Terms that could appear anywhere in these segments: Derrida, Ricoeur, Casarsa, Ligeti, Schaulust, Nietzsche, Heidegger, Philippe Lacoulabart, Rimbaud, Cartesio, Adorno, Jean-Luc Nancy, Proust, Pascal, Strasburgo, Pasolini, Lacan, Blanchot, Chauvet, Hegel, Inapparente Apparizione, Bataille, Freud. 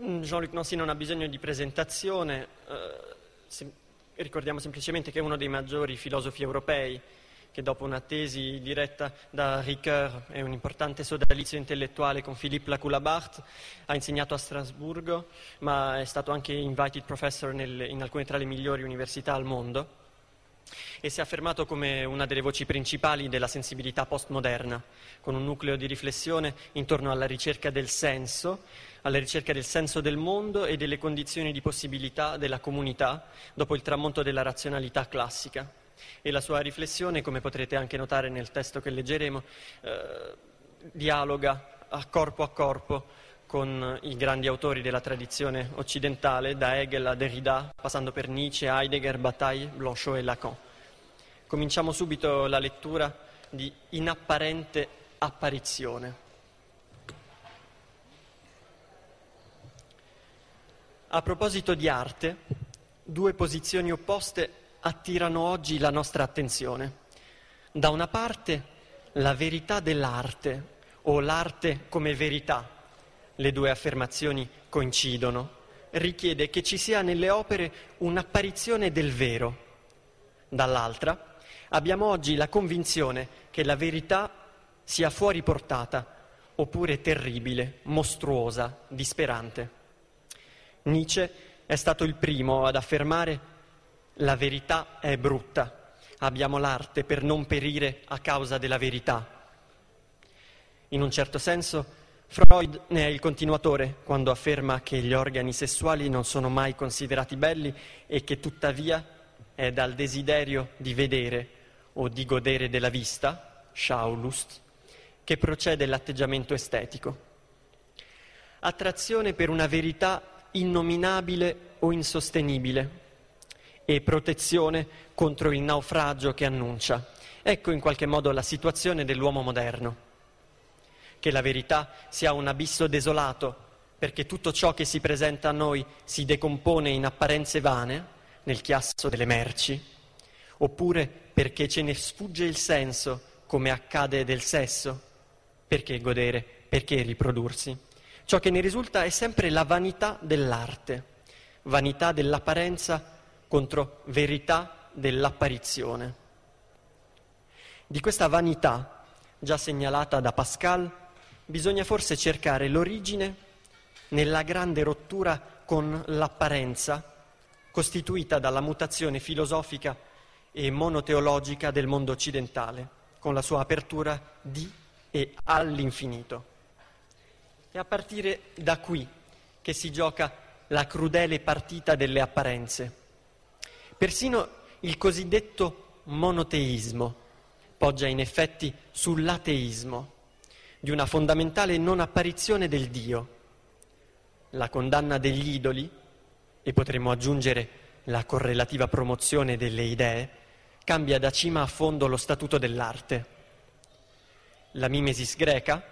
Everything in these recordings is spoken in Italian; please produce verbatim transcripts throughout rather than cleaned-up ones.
Jean-Luc Nancy non ha bisogno di presentazione, eh, se, ricordiamo semplicemente che è uno dei maggiori filosofi europei, che dopo una tesi diretta da Ricoeur e un importante sodalizio intellettuale con Philippe Lacoulabart ha insegnato a Strasburgo, ma è stato anche invited professor nel, in alcune tra le migliori università al mondo, e si è affermato come una delle voci principali della sensibilità postmoderna, con un nucleo di riflessione intorno alla ricerca del senso, alla ricerca del senso del mondo e delle condizioni di possibilità della comunità dopo il tramonto della razionalità classica. E la sua riflessione, come potrete anche notare nel testo che leggeremo, eh, dialoga a corpo a corpo con i grandi autori della tradizione occidentale, da Hegel a Derrida, passando per Nietzsche, Heidegger, Bataille, Blanchot e Lacan. Cominciamo subito la lettura di Inapparente Apparizione. A proposito di arte, due posizioni opposte attirano oggi la nostra attenzione. Da una parte, la verità dell'arte, o l'arte come verità, le due affermazioni coincidono, richiede che ci sia nelle opere un'apparizione del vero. Dall'altra, abbiamo oggi la convinzione che la verità sia fuori portata, oppure terribile, mostruosa, disperante. Nietzsche è stato il primo ad affermare «La verità è brutta, abbiamo l'arte per non perire a causa della verità». In un certo senso, Freud ne è il continuatore quando afferma che gli organi sessuali non sono mai considerati belli e che tuttavia è dal desiderio di vedere o di godere della vista, Schaulust, che procede l'atteggiamento estetico. Attrazione per una verità innominabile o insostenibile e protezione contro il naufragio che annuncia. Ecco in qualche modo la situazione dell'uomo moderno. Che la verità sia un abisso desolato, perché tutto ciò che si presenta a noi si decompone in apparenze vane, nel chiasso delle merci, oppure perché ce ne sfugge il senso, come accade del sesso. Perché godere? Perché riprodursi? Ciò che ne risulta è sempre la vanità dell'arte, vanità dell'apparenza contro verità dell'apparizione. Di questa vanità, già segnalata da Pascal, bisogna forse cercare l'origine nella grande rottura con l'apparenza costituita dalla mutazione filosofica e monoteologica del mondo occidentale, con la sua apertura di e all'infinito. È a partire da qui che si gioca la crudele partita delle apparenze. Persino il cosiddetto monoteismo poggia in effetti sull'ateismo, di una fondamentale non apparizione del Dio, la condanna degli idoli, e potremmo aggiungere la correlativa promozione delle idee, cambia da cima a fondo lo statuto dell'arte. La mimesis greca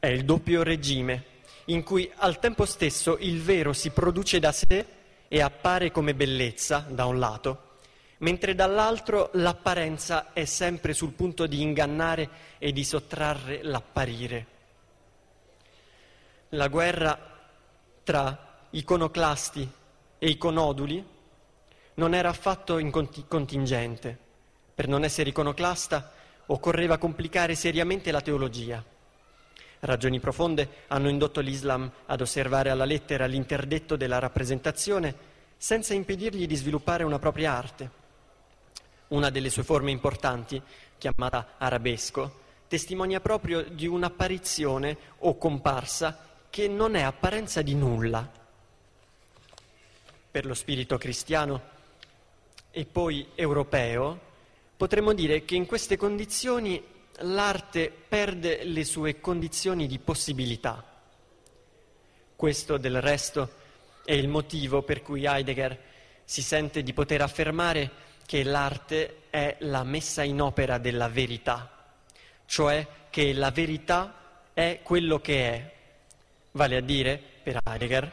è il doppio regime in cui al tempo stesso il vero si produce da sé e appare come bellezza, da un lato, mentre dall'altro l'apparenza è sempre sul punto di ingannare e di sottrarre l'apparire. La guerra tra iconoclasti e iconoduli non era affatto incontingente. Per non essere iconoclasta occorreva complicare seriamente la teologia. Ragioni profonde hanno indotto l'Islam ad osservare alla lettera l'interdetto della rappresentazione senza impedirgli di sviluppare una propria arte. Una delle sue forme importanti, chiamata arabesco, testimonia proprio di un'apparizione o comparsa che non è apparenza di nulla. Per lo spirito cristiano e poi europeo, potremmo dire che in queste condizioni l'arte perde le sue condizioni di possibilità. Questo, del resto, è il motivo per cui Heidegger si sente di poter affermare che l'arte è la messa in opera della verità, cioè che la verità è quello che è, vale a dire, per Heidegger,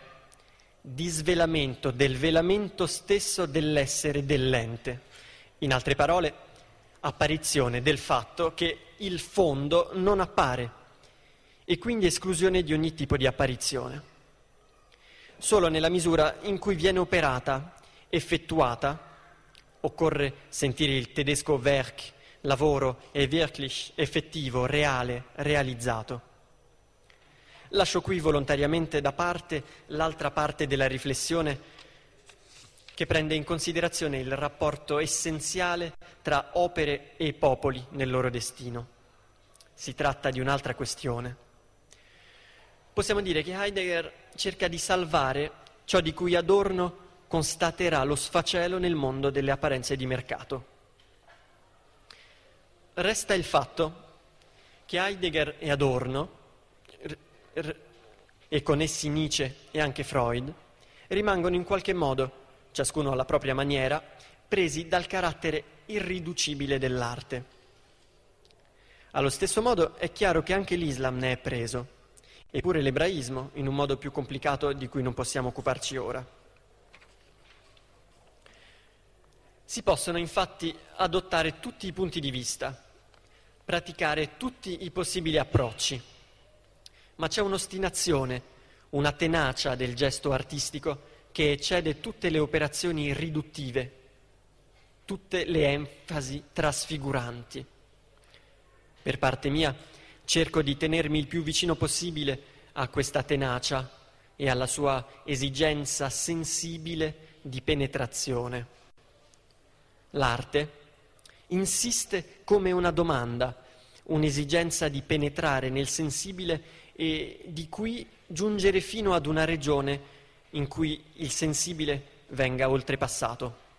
disvelamento del velamento stesso dell'essere dell'ente. In altre parole, apparizione del fatto che il fondo non appare e quindi esclusione di ogni tipo di apparizione. solo nella misura in cui viene operata, effettuata. Occorre sentire il tedesco Werk, lavoro, e wirklich, effettivo, reale, realizzato. Lascio qui volontariamente da parte l'altra parte della riflessione che prende in considerazione il rapporto essenziale tra opere e popoli nel loro destino. Si tratta di un'altra questione. Possiamo dire che Heidegger cerca di salvare ciò di cui Adorno constaterà lo sfacelo nel mondo delle apparenze di mercato. Resta il fatto che Heidegger e Adorno, e con essi Nietzsche e anche Freud, rimangono in qualche modo, ciascuno alla propria maniera, presi dal carattere irriducibile dell'arte. Allo stesso modo è chiaro che anche l'Islam ne è preso, eppure l'ebraismo, in un modo più complicato di cui non possiamo occuparci ora. Si possono infatti adottare tutti i punti di vista, praticare tutti i possibili approcci, ma c'è un'ostinazione, una tenacia del gesto artistico che eccede tutte le operazioni riduttive, tutte le enfasi trasfiguranti. Per parte mia cerco di tenermi il più vicino possibile a questa tenacia e alla sua esigenza sensibile di penetrazione. L'arte insiste come una domanda, un'esigenza di penetrare nel sensibile e di qui giungere fino ad una regione in cui il sensibile venga oltrepassato.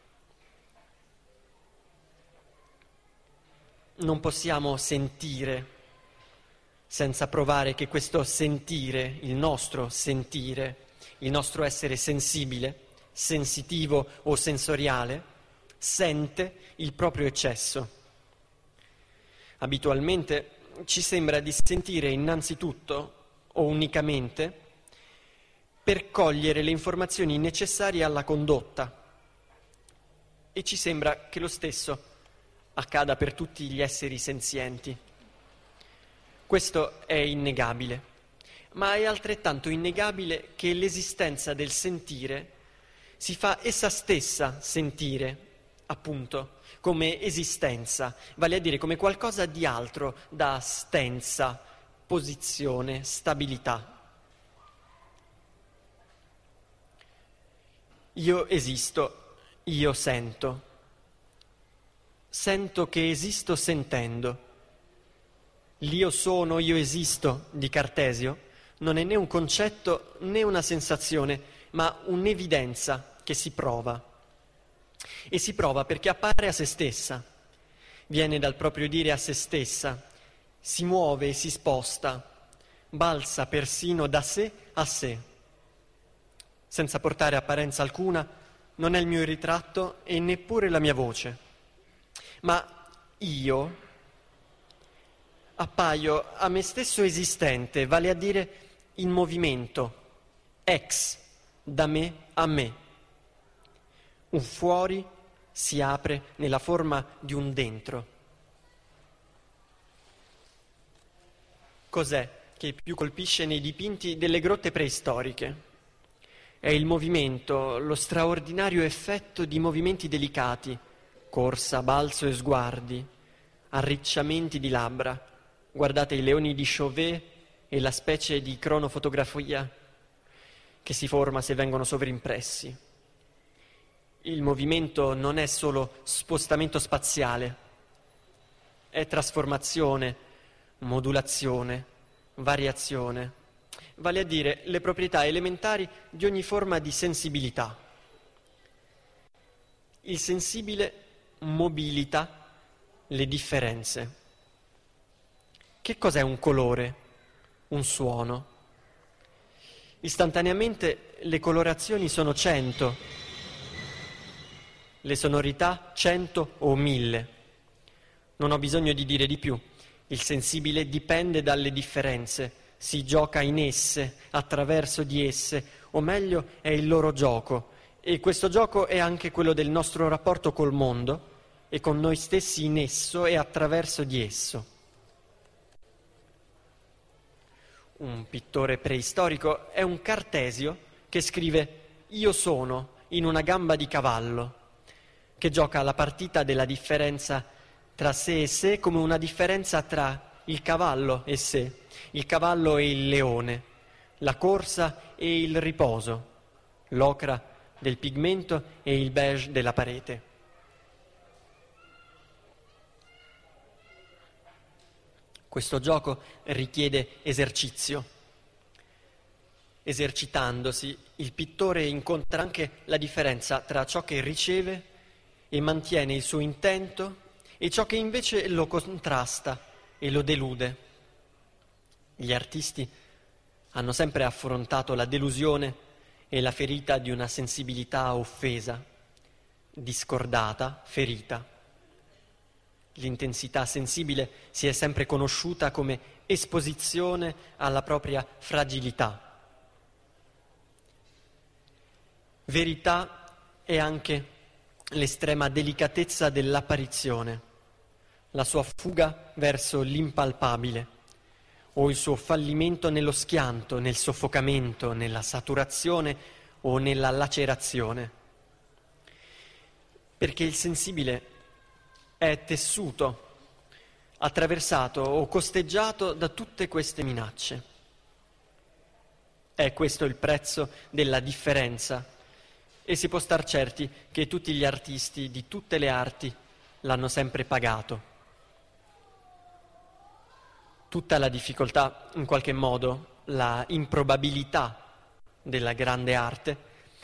Non possiamo sentire senza provare che questo sentire, il nostro sentire, il nostro essere sensibile, sensitivo o sensoriale, sente il proprio eccesso. Abitualmente ci sembra di sentire innanzitutto, o unicamente, per cogliere le informazioni necessarie alla condotta, e ci sembra che lo stesso accada per tutti gli esseri senzienti. Questo è innegabile, ma è altrettanto innegabile che l'esistenza del sentire si fa essa stessa sentire, appunto, come esistenza, vale a dire come qualcosa di altro da stenza, posizione, stabilità. Io esisto, io sento. Sento che esisto sentendo. L'io sono, io esisto di Cartesio non è né un concetto né una sensazione, ma un'evidenza che si prova. E si prova perché appare a se stessa, viene dal proprio dire a se stessa, si muove e si sposta, balza persino da sé a sé. Senza portare apparenza alcuna, non è il mio ritratto e neppure la mia voce, ma io appaio a me stesso esistente, vale a dire in movimento, ex, da me a me. Un fuori si apre nella forma di un dentro. Cos'è che più colpisce nei dipinti delle grotte preistoriche? È il movimento, lo straordinario effetto di movimenti delicati, corsa, balzo e sguardi, arricciamenti di labbra. Guardate i leoni di Chauvet e la specie di cronofotografia che si forma se vengono sovrimpressi. Il movimento non è solo spostamento spaziale, è trasformazione, modulazione, variazione, vale a dire le proprietà elementari di ogni forma di sensibilità. Il sensibile mobilita le differenze. Che cos'è un colore, un suono? Istantaneamente le colorazioni sono cento, le sonorità cento o mille. Non ho bisogno di dire di più. Il sensibile dipende dalle differenze, si gioca in esse, attraverso di esse, o meglio è il loro gioco. E questo gioco è anche quello del nostro rapporto col mondo e con noi stessi in esso e attraverso di esso. Un pittore preistorico è un Cartesio che scrive «Io sono in una gamba di cavallo», che gioca la partita della differenza tra sé e sé come una differenza tra il cavallo e sé, il cavallo e il leone, la corsa e il riposo, l'ocra del pigmento e il beige della parete. Questo gioco richiede esercizio. Esercitandosi, il pittore incontra anche la differenza tra ciò che riceve e mantiene il suo intento e ciò che invece lo contrasta e lo delude. Gli artisti hanno sempre affrontato la delusione e la ferita di una sensibilità offesa, discordata, ferita. L'intensità sensibile si è sempre conosciuta come esposizione alla propria fragilità. Verità è anche l'estrema delicatezza dell'apparizione, la sua fuga verso l'impalpabile o il suo fallimento nello schianto, nel soffocamento, nella saturazione o nella lacerazione. Perché il sensibile è tessuto, attraversato o costeggiato da tutte queste minacce. È questo il prezzo della differenza e si può star certi che tutti gli artisti di tutte le arti l'hanno sempre pagato. Tutta la difficoltà, in qualche modo, la improbabilità della grande arte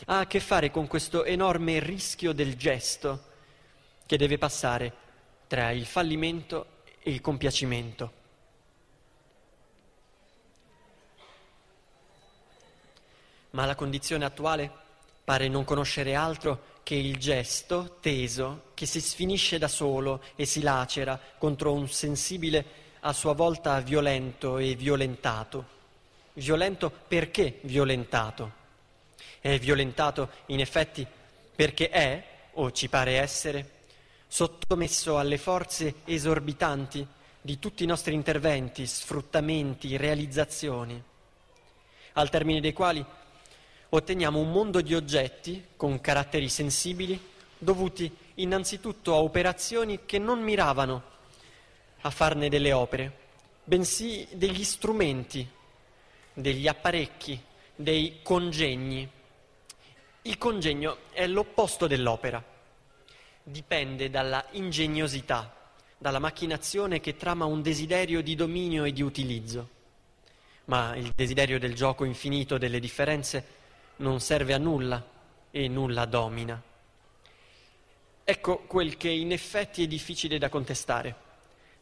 ha a che fare con questo enorme rischio del gesto che deve passare tra il fallimento e il compiacimento. Ma la condizione attuale pare non conoscere altro che il gesto teso che si sfinisce da solo e si lacera contro un sensibile a sua volta violento e violentato. Violento perché violentato? È violentato in effetti perché è, o ci pare essere, sottomesso alle forze esorbitanti di tutti i nostri interventi, sfruttamenti, realizzazioni, al termine dei quali otteniamo un mondo di oggetti con caratteri sensibili dovuti innanzitutto a operazioni che non miravano a farne delle opere, bensì degli strumenti, degli apparecchi, dei congegni. Il congegno è l'opposto dell'opera. Dipende dalla ingegnosità, dalla macchinazione che trama un desiderio di dominio e di utilizzo. Ma il desiderio del gioco infinito delle differenze non serve a nulla e nulla domina. Ecco quel che in effetti è difficile da contestare.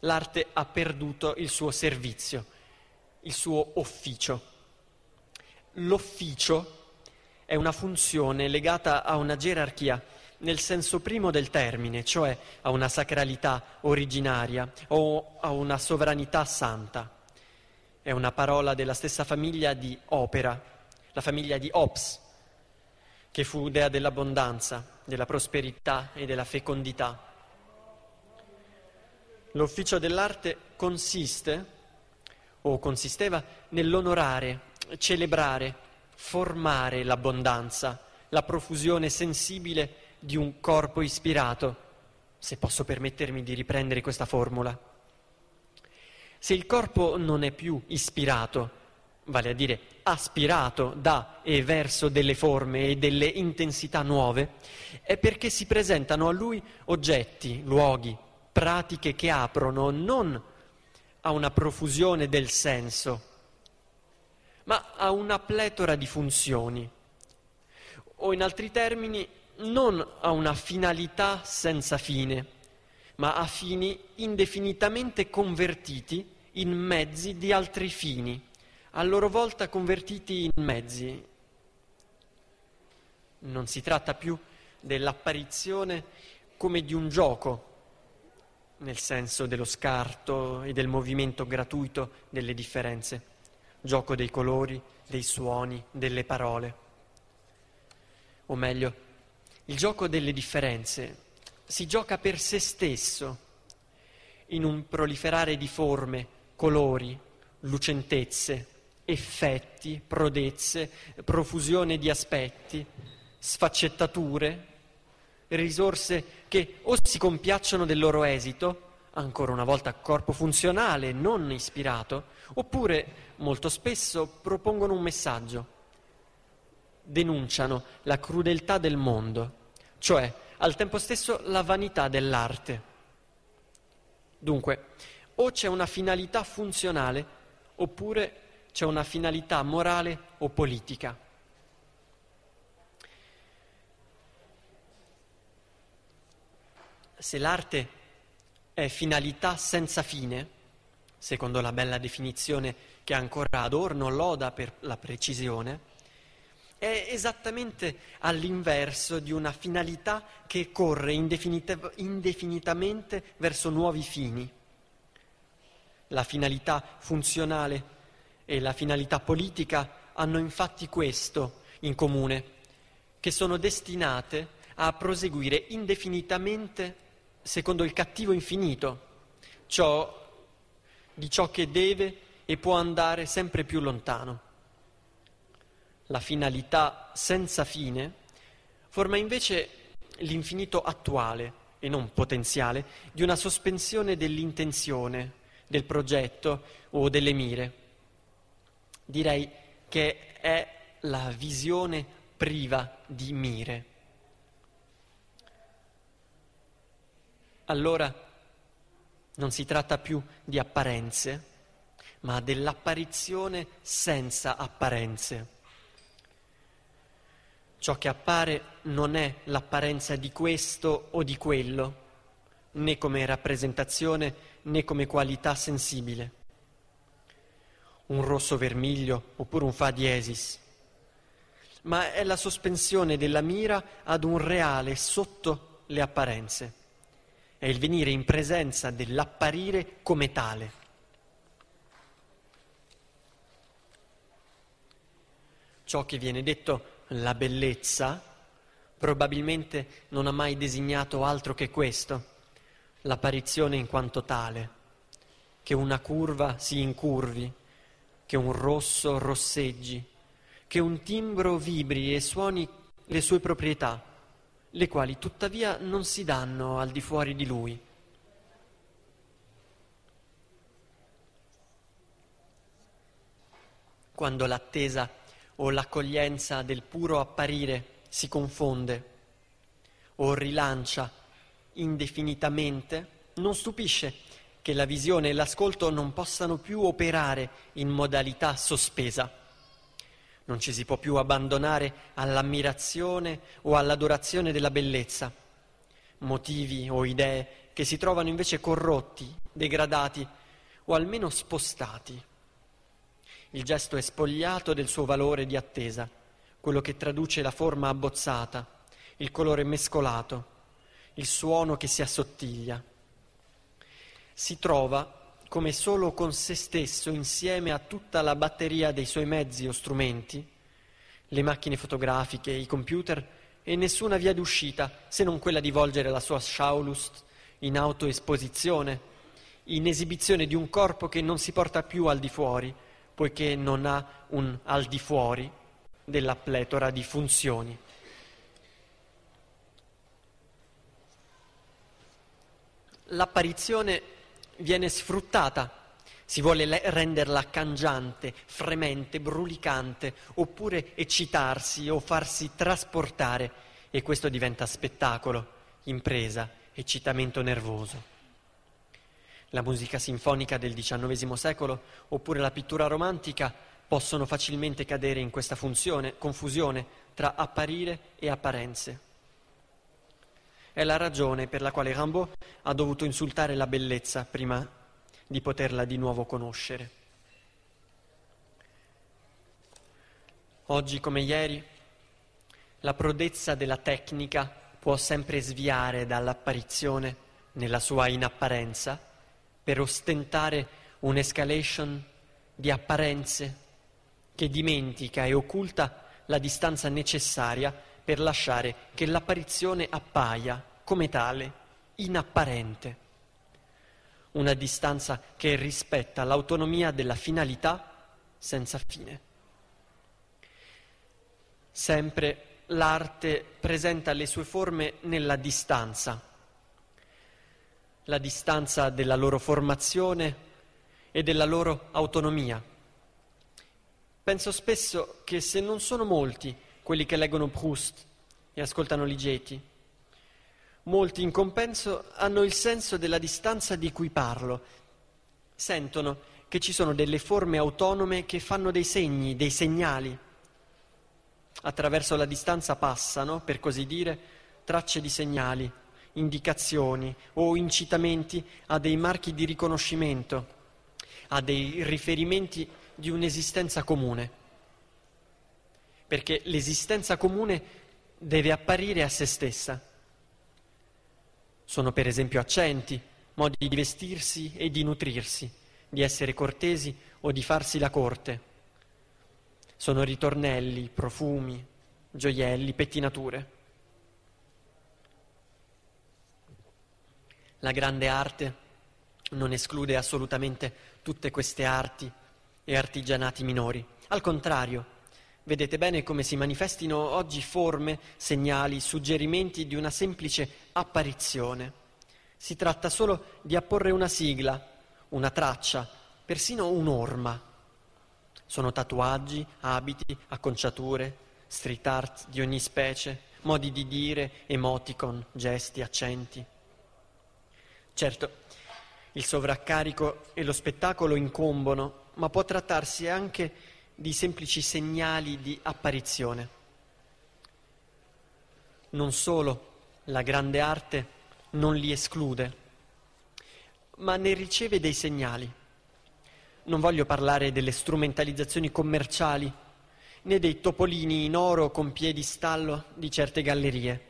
L'arte ha perduto il suo servizio, il suo officio. L'officio è una funzione legata a una gerarchia nel senso primo del termine, cioè a una sacralità originaria o a una sovranità santa. È una parola della stessa famiglia di opera, la famiglia di Ops, che fu dea dell'abbondanza, della prosperità e della fecondità. L'ufficio dell'arte consiste, o consisteva, nell'onorare, celebrare, formare l'abbondanza, la profusione sensibile di un corpo ispirato, se posso permettermi di riprendere questa formula. Se il corpo non è più ispirato, vale a dire aspirato da e verso delle forme e delle intensità nuove, è perché si presentano a lui oggetti, luoghi, pratiche che aprono non a una profusione del senso, ma a una pletora di funzioni, o in altri termini non a una finalità senza fine, ma a fini indefinitamente convertiti in mezzi di altri fini, a loro volta convertiti in mezzi. Non si tratta più dell'apparizione come di un gioco, nel senso dello scarto e del movimento gratuito delle differenze, gioco dei colori, dei suoni, delle parole. O meglio, il gioco delle differenze si gioca per se stesso, in un proliferare di forme, colori, lucentezze, effetti, prodezze, profusione di aspetti, sfaccettature, risorse che o si compiacciono del loro esito, ancora una volta corpo funzionale, non ispirato, oppure molto spesso propongono un messaggio, denunciano la crudeltà del mondo, cioè al tempo stesso la vanità dell'arte. Dunque, o c'è una finalità funzionale, oppure c'è una finalità morale o politica. Se l'arte è finalità senza fine, secondo la bella definizione che ancora Adorno loda per la precisione, è esattamente all'inverso di una finalità che corre indefinit- indefinitamente verso nuovi fini. La finalità funzionale e la finalità politica hanno infatti questo in comune, che sono destinate a proseguire indefinitamente secondo il cattivo infinito, ciò di ciò che deve e può andare sempre più lontano. La finalità senza fine forma invece l'infinito attuale, e non potenziale, di una sospensione dell'intenzione, del progetto o delle mire. Direi che è la visione priva di mire. Allora non si tratta più di apparenze, ma dell'apparizione senza apparenze. Ciò che appare non è l'apparenza di questo o di quello, né come rappresentazione né come qualità sensibile. Un rosso vermiglio oppure un fa diesis, ma è la sospensione della mira ad un reale sotto le apparenze, è il venire in presenza dell'apparire come tale. Ciò che viene detto la bellezza probabilmente non ha mai designato altro che questo, l'apparizione in quanto tale, che una curva si incurvi, che un rosso rosseggi, che un timbro vibri e suoni le sue proprietà, le quali tuttavia non si danno al di fuori di lui. Quando l'attesa o l'accoglienza del puro apparire si confonde o rilancia indefinitamente, non stupisce che la visione e l'ascolto non possano più operare in modalità sospesa. Non ci si può più abbandonare all'ammirazione o all'adorazione della bellezza, motivi o idee che si trovano invece corrotti, degradati o almeno spostati. Il gesto è spogliato del suo valore di attesa, quello che traduce la forma abbozzata, il colore mescolato, il suono che si assottiglia. Si trova come solo con se stesso, insieme a tutta la batteria dei suoi mezzi o strumenti, le macchine fotografiche, i computer, e nessuna via d'uscita se non quella di volgere la sua Schaulust in autoesposizione, in esibizione di un corpo che non si porta più al di fuori, poiché non ha un al di fuori della pletora di funzioni. L'apparizione viene sfruttata, si vuole le- renderla cangiante, fremente, brulicante, oppure eccitarsi o farsi trasportare, e questo diventa spettacolo, impresa, eccitamento nervoso. La musica sinfonica del diciannovesimo secolo oppure la pittura romantica possono facilmente cadere in questa funzione, confusione tra apparire e apparenze. È la ragione per la quale Rimbaud ha dovuto insultare la bellezza prima di poterla di nuovo conoscere. Oggi come ieri, la prodezza della tecnica può sempre sviare dall'apparizione nella sua inapparenza, per ostentare un'escalation di apparenze che dimentica e occulta la distanza necessaria per lasciare che l'apparizione appaia come tale, inapparente. Una distanza che rispetta l'autonomia della finalità senza fine. Sempre l'arte presenta le sue forme nella distanza, la distanza della loro formazione e della loro autonomia. Penso spesso che se non sono molti quelli che leggono Proust e ascoltano Ligeti, molti in compenso hanno il senso della distanza di cui parlo, sentono che ci sono delle forme autonome che fanno dei segni, dei segnali. Attraverso la distanza passano, per così dire, tracce di segnali, indicazioni o incitamenti a dei marchi di riconoscimento, a dei riferimenti di un'esistenza comune. Perché l'esistenza comune deve apparire a se stessa. Sono per esempio accenti, modi di vestirsi e di nutrirsi, di essere cortesi o di farsi la corte. Sono ritornelli, profumi, gioielli, pettinature. La grande arte non esclude assolutamente tutte queste arti e artigianati minori. Al contrario, vedete bene come si manifestino oggi forme, segnali, suggerimenti di una semplice apparizione. Si tratta solo di apporre una sigla, una traccia, persino un'orma. Sono tatuaggi, abiti, acconciature, street art di ogni specie, modi di dire, emoticon, gesti, accenti. Certo, il sovraccarico e lo spettacolo incombono, ma può trattarsi anche di semplici segnali di apparizione. Non solo la grande arte non li esclude, ma ne riceve dei segnali. Non voglio parlare delle strumentalizzazioni commerciali, né dei topolini in oro con piedistallo di certe gallerie.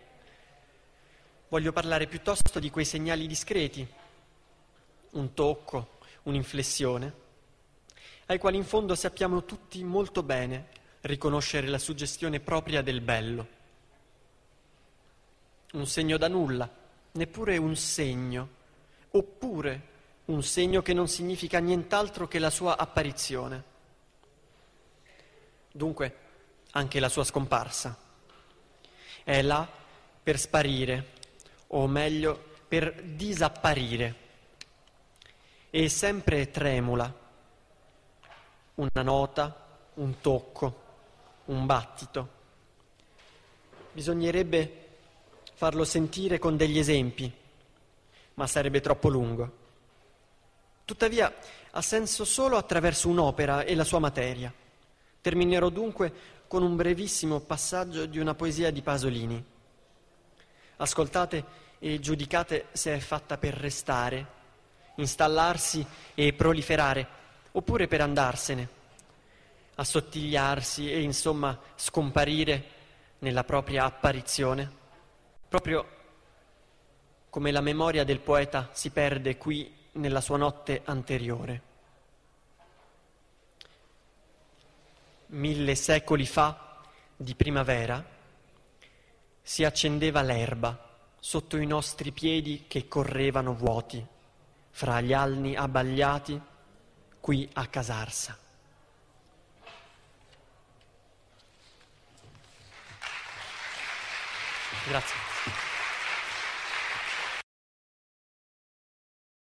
Voglio parlare piuttosto di quei segnali discreti, un tocco, un'inflessione, ai quali in fondo sappiamo tutti molto bene riconoscere la suggestione propria del bello. Un segno da nulla, neppure un segno, oppure un segno che non significa nient'altro che la sua apparizione. Dunque, anche la sua scomparsa. È là per sparire, o meglio, per disapparire. E sempre tremula. Una nota, un tocco, un battito. Bisognerebbe farlo sentire con degli esempi, ma sarebbe troppo lungo. Tuttavia, ha senso solo attraverso un'opera e la sua materia. Terminerò dunque con un brevissimo passaggio di una poesia di Pasolini. Ascoltate e giudicate se è fatta per restare, installarsi e proliferare, oppure per andarsene, assottigliarsi e insomma scomparire nella propria apparizione, proprio come la memoria del poeta si perde qui nella sua notte anteriore. Mille secoli fa, di primavera, si accendeva l'erba sotto i nostri piedi che correvano vuoti, fra gli alni abbagliati, qui a Casarsa. Grazie.